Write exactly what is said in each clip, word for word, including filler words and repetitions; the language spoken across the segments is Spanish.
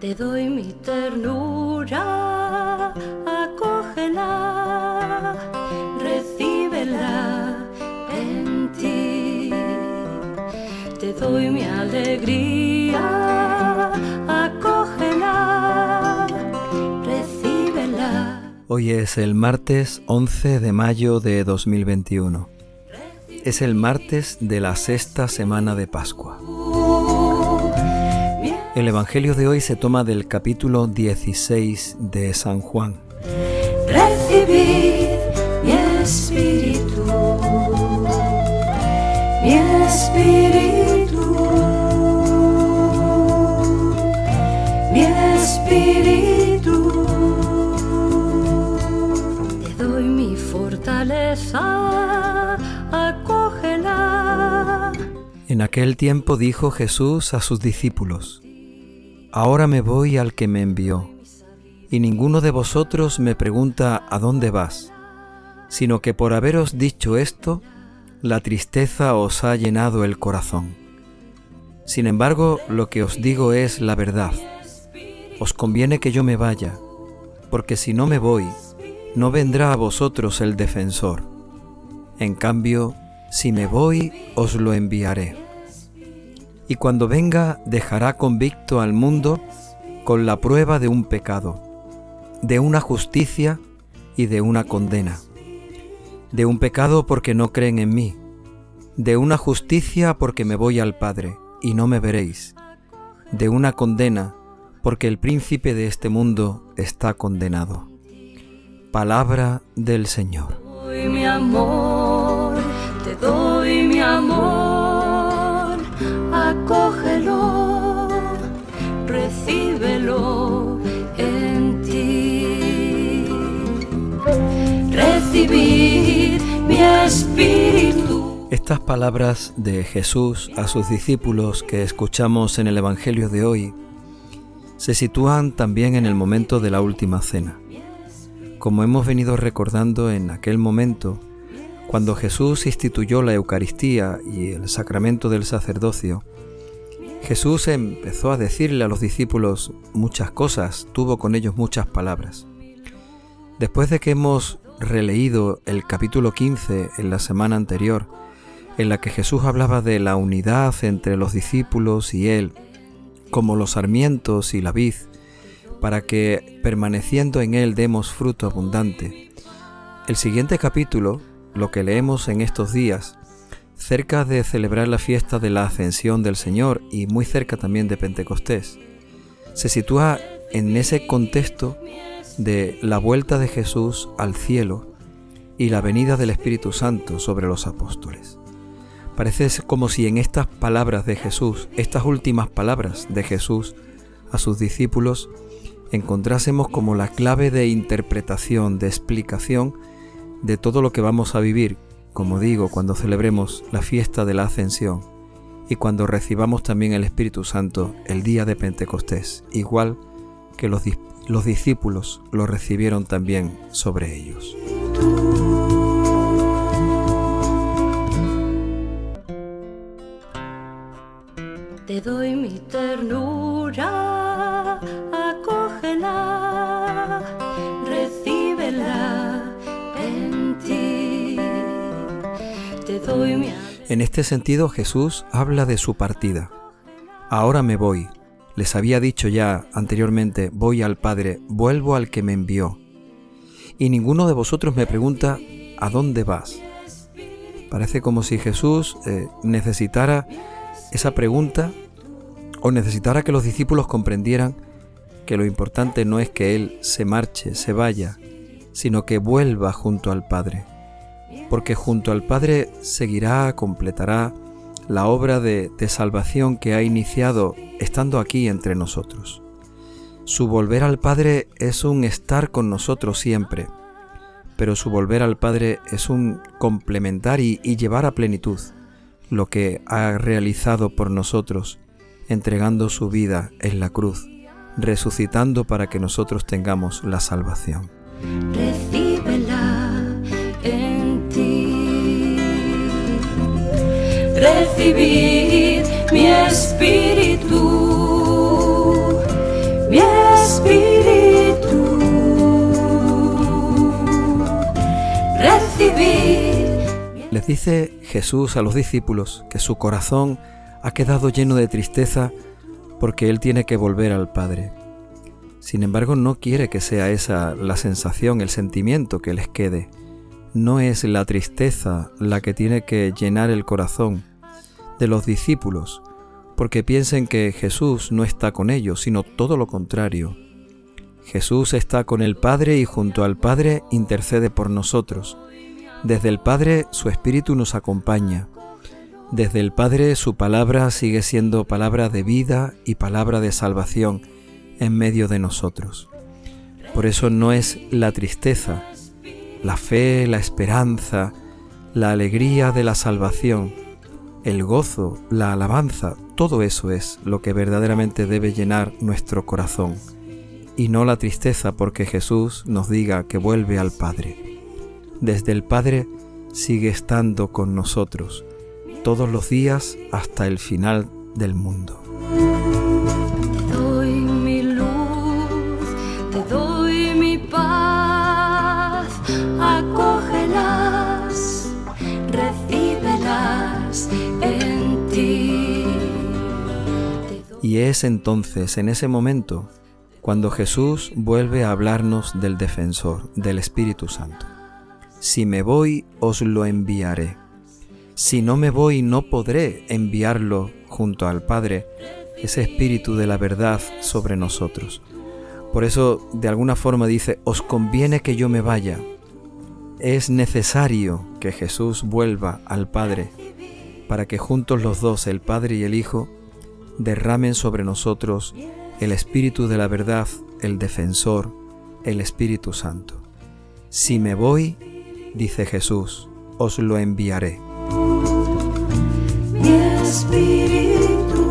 Te doy mi ternura, acógela, recíbela en ti. Te doy mi alegría, acógela, recíbela. Hoy es el martes once de mayo de dos mil veintiuno. Es el martes de la sexta semana de Pascua. El Evangelio de hoy se toma del capítulo dieciséis de San Juan. Recibid mi espíritu, mi espíritu, mi espíritu. Te doy mi fortaleza, acógela. En aquel tiempo dijo Jesús a sus discípulos: Ahora me voy al que me envió, y ninguno de vosotros me pregunta ¿a dónde vas?, sino que por haberos dicho esto, la tristeza os ha llenado el corazón. Sin embargo, lo que os digo es la verdad. Os conviene que yo me vaya, porque si no me voy, no vendrá a vosotros el defensor. En cambio, si me voy, os lo enviaré. Y cuando venga, dejará convicto al mundo con la prueba de un pecado, de una justicia y de una condena. De un pecado porque no creen en mí, de una justicia porque me voy al Padre y no me veréis, de una condena porque el príncipe de este mundo está condenado. Palabra del Señor. Te doy mi amor, te doy mi amor. Acógelo, recíbelo en ti. Recibid mi espíritu. Estas palabras de Jesús a sus discípulos que escuchamos en el Evangelio de hoy se sitúan también en el momento de la Última Cena. Como hemos venido recordando en aquel momento, cuando Jesús instituyó la Eucaristía y el sacramento del sacerdocio, Jesús empezó a decirle a los discípulos muchas cosas, tuvo con ellos muchas palabras. Después de que hemos releído el capítulo quince en la semana anterior, en la que Jesús hablaba de la unidad entre los discípulos y él, como los sarmientos y la vid, para que permaneciendo en él demos fruto abundante. El siguiente capítulo, lo que leemos en estos días, cerca de celebrar la fiesta de la Ascensión del Señor y muy cerca también de Pentecostés, se sitúa en ese contexto de la vuelta de Jesús al cielo y la venida del Espíritu Santo sobre los apóstoles. Parece como si en estas palabras de Jesús, estas últimas palabras de Jesús a sus discípulos, encontrásemos como la clave de interpretación, de explicación de todo lo que vamos a vivir, como digo, cuando celebremos la fiesta de la Ascensión y cuando recibamos también el Espíritu Santo el día de Pentecostés, igual que los, los discípulos lo recibieron también sobre ellos. Te doy mi ternura, acógela, recíbela. En este sentido, Jesús habla de su partida. Ahora me voy. Les había dicho ya anteriormente, voy al Padre, vuelvo al que me envió. Y ninguno de vosotros me pregunta, ¿a dónde vas? Parece como si Jesús eh, necesitara esa pregunta o necesitara que los discípulos comprendieran que lo importante no es que Él se marche, se vaya, sino que vuelva junto al Padre. Porque junto al Padre seguirá, completará la obra de, de salvación que ha iniciado estando aquí entre nosotros. Su volver al Padre es un estar con nosotros siempre, pero su volver al Padre es un complementar y, y llevar a plenitud lo que ha realizado por nosotros, entregando su vida en la cruz, resucitando para que nosotros tengamos la salvación. Recibid mi espíritu, mi les dice Jesús a los discípulos que su corazón ha quedado lleno de tristeza porque Él tiene que volver al Padre. Sin embargo, no quiere que sea esa la sensación, el sentimiento que les quede. No es la tristeza la que tiene que llenar el corazón de los discípulos, porque piensen que Jesús no está con ellos, sino todo lo contrario. Jesús está con el Padre y junto al Padre intercede por nosotros. Desde el Padre su Espíritu nos acompaña. Desde el Padre su palabra sigue siendo palabra de vida y palabra de salvación en medio de nosotros. Por eso no es la tristeza, la fe, la esperanza, la alegría de la salvación, el gozo, la alabanza, todo eso es lo que verdaderamente debe llenar nuestro corazón. Y no la tristeza porque Jesús nos diga que vuelve al Padre. Desde el Padre sigue estando con nosotros todos los días hasta el final del mundo. Te doy mi luz, te doy mi paz, acógelas, recíbelas en ti. Y es entonces, en ese momento, cuando Jesús vuelve a hablarnos del Defensor, del Espíritu Santo. Si me voy, os lo enviaré. Si no me voy, no podré enviarlo junto al Padre, ese Espíritu de la verdad sobre nosotros. Por eso, de alguna forma dice, os conviene que yo me vaya. Es necesario que Jesús vuelva al Padre, para que juntos los dos, el Padre y el Hijo, derramen sobre nosotros el Espíritu de la verdad, el Defensor, el Espíritu Santo. Si me voy, dice Jesús, os lo enviaré. Mi espíritu,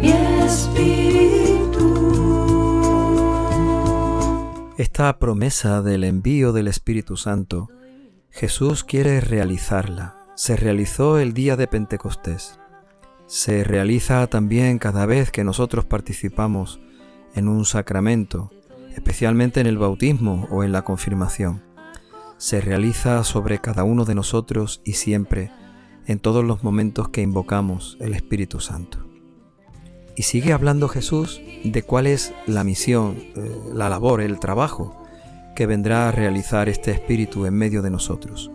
mi espíritu. Esta promesa del envío del Espíritu Santo, Jesús quiere realizarla. Se realizó el día de Pentecostés. Se realiza también cada vez que nosotros participamos en un sacramento, especialmente en el bautismo o en la confirmación. Se realiza sobre cada uno de nosotros y siempre, en todos los momentos que invocamos el Espíritu Santo. Y sigue hablando Jesús de cuál es la misión, eh, la labor, el trabajo que vendrá a realizar este Espíritu en medio de nosotros.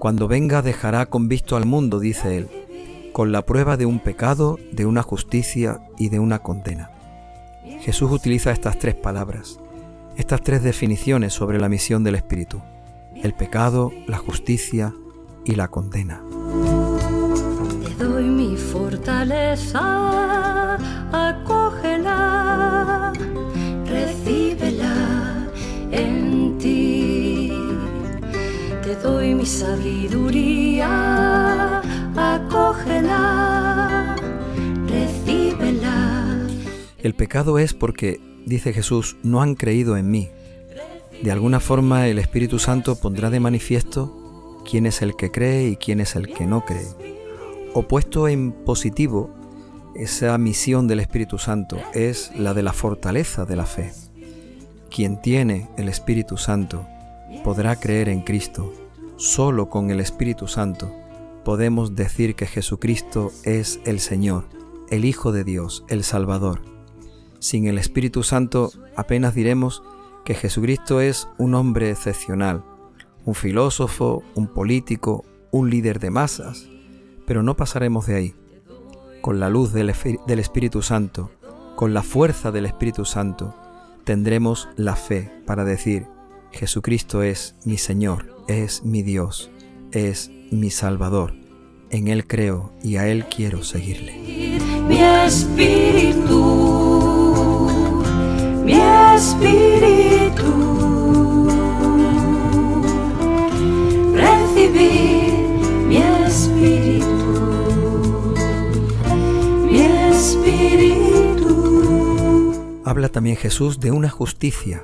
Cuando venga dejará convisto al mundo, dice Él, con la prueba de un pecado, de una justicia y de una condena. Jesús utiliza estas tres palabras, estas tres definiciones sobre la misión del Espíritu: el pecado, la justicia y la condena. Te doy mi fortaleza, acógela, recíbela en ti. Te doy mi sabiduría, acógela, recíbela. El pecado es porque, dice Jesús, no han creído en mí. De alguna forma el Espíritu Santo pondrá de manifiesto quién es el que cree y quién es el que no cree. O puesto en positivo, esa misión del Espíritu Santo es la de la fortaleza de la fe. Quien tiene el Espíritu Santo podrá creer en Cristo. Solo con el Espíritu Santo podemos decir que Jesucristo es el Señor, el Hijo de Dios, el Salvador. Sin el Espíritu Santo apenas diremos que Jesucristo es un hombre excepcional, un filósofo, un político, un líder de masas, pero no pasaremos de ahí. Con la luz del, del Espíritu Santo, con la fuerza del Espíritu Santo, tendremos la fe para decir: Jesucristo es mi Señor, es mi Dios, es mi Salvador. En Él creo y a Él quiero seguirle. Mi espíritu, mi espíritu, recibí mi espíritu, mi espíritu. Habla también Jesús de una justicia,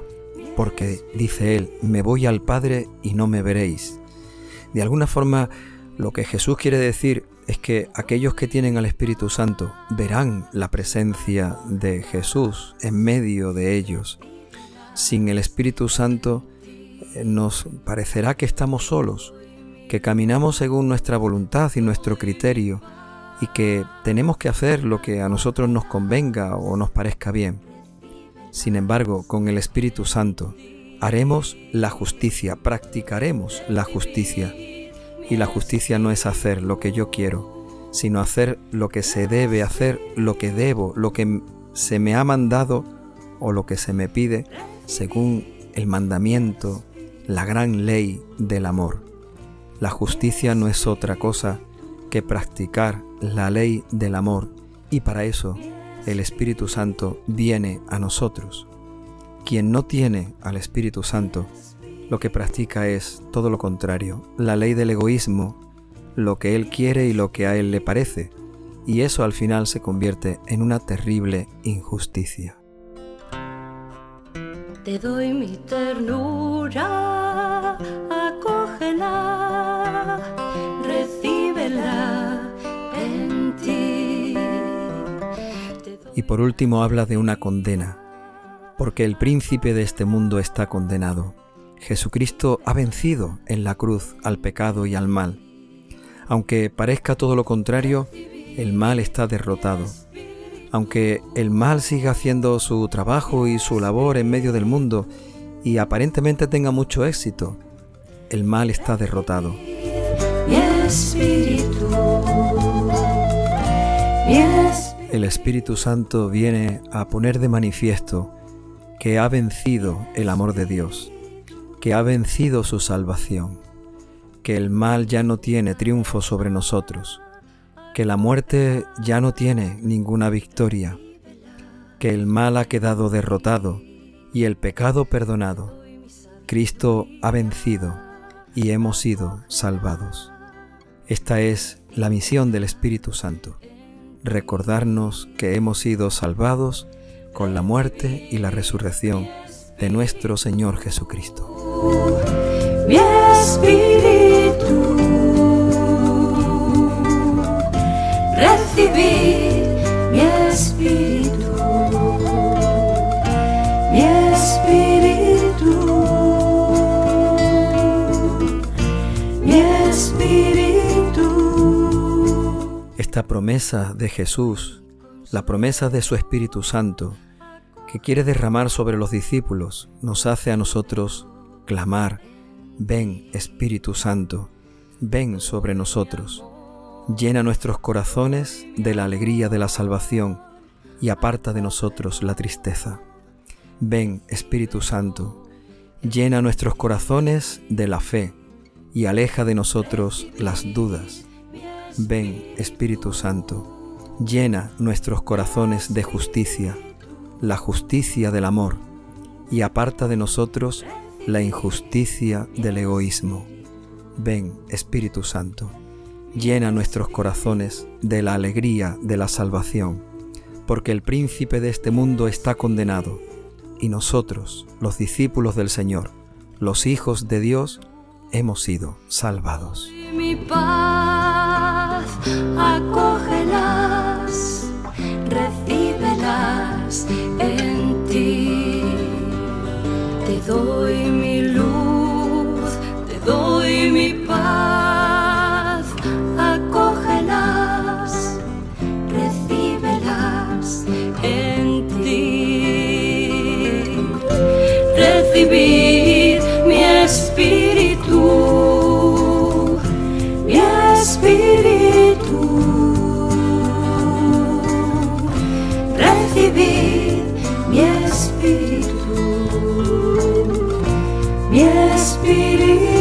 porque dice Él: me voy al Padre y no me veréis. De alguna forma, lo que Jesús quiere decir es que aquellos que tienen al Espíritu Santo verán la presencia de Jesús en medio de ellos. Sin el Espíritu Santo nos parecerá que estamos solos, que caminamos según nuestra voluntad y nuestro criterio, y que tenemos que hacer lo que a nosotros nos convenga o nos parezca bien. Sin embargo, con el Espíritu Santo haremos la justicia, practicaremos la justicia. Y la justicia no es hacer lo que yo quiero, sino hacer lo que se debe hacer, lo que debo, lo que se me ha mandado o lo que se me pide, según el mandamiento, la gran ley del amor. La justicia no es otra cosa que practicar la ley del amor, y para eso el Espíritu Santo viene a nosotros. Quien no tiene al Espíritu Santo, lo que practica es todo lo contrario, la ley del egoísmo, lo que él quiere y lo que a él le parece, y eso al final se convierte en una terrible injusticia. Te doy mi ternura, acógela, recíbela en ti. Y por último habla de una condena, porque el príncipe de este mundo está condenado. Jesucristo ha vencido en la cruz al pecado y al mal. Aunque parezca todo lo contrario, el mal está derrotado. Aunque el mal siga haciendo su trabajo y su labor en medio del mundo y aparentemente tenga mucho éxito, el mal está derrotado. El Espíritu Santo viene a poner de manifiesto que ha vencido el amor de Dios, que ha vencido su salvación, que el mal ya no tiene triunfo sobre nosotros, que la muerte ya no tiene ninguna victoria, que el mal ha quedado derrotado y el pecado perdonado. Cristo ha vencido y hemos sido salvados. Esta es la misión del Espíritu Santo, recordarnos que hemos sido salvados con la muerte y la resurrección de nuestro Señor Jesucristo. Mi espíritu recibí, mi espíritu, mi espíritu, mi espíritu. Esta promesa de Jesús, la promesa de su Espíritu Santo, que quiere derramar sobre los discípulos, nos hace a nosotros clamar: ven, Espíritu Santo, ven sobre nosotros. Llena nuestros corazones de la alegría de la salvación y aparta de nosotros la tristeza. Ven, Espíritu Santo, llena nuestros corazones de la fe y aleja de nosotros las dudas. Ven, Espíritu Santo, llena nuestros corazones de justicia, la justicia del amor, y aparta de nosotros la injusticia del egoísmo. Ven, Espíritu Santo, llena nuestros corazones de la alegría de la salvación, porque el príncipe de este mundo está condenado, y nosotros, los discípulos del Señor, los hijos de Dios, hemos sido salvados. Mi paz, acógelas, recíbelas en ti. Te doy mi luz, te doy mi paz. Recibir mi espíritu, mi espíritu, recibir mi espíritu, mi espíritu.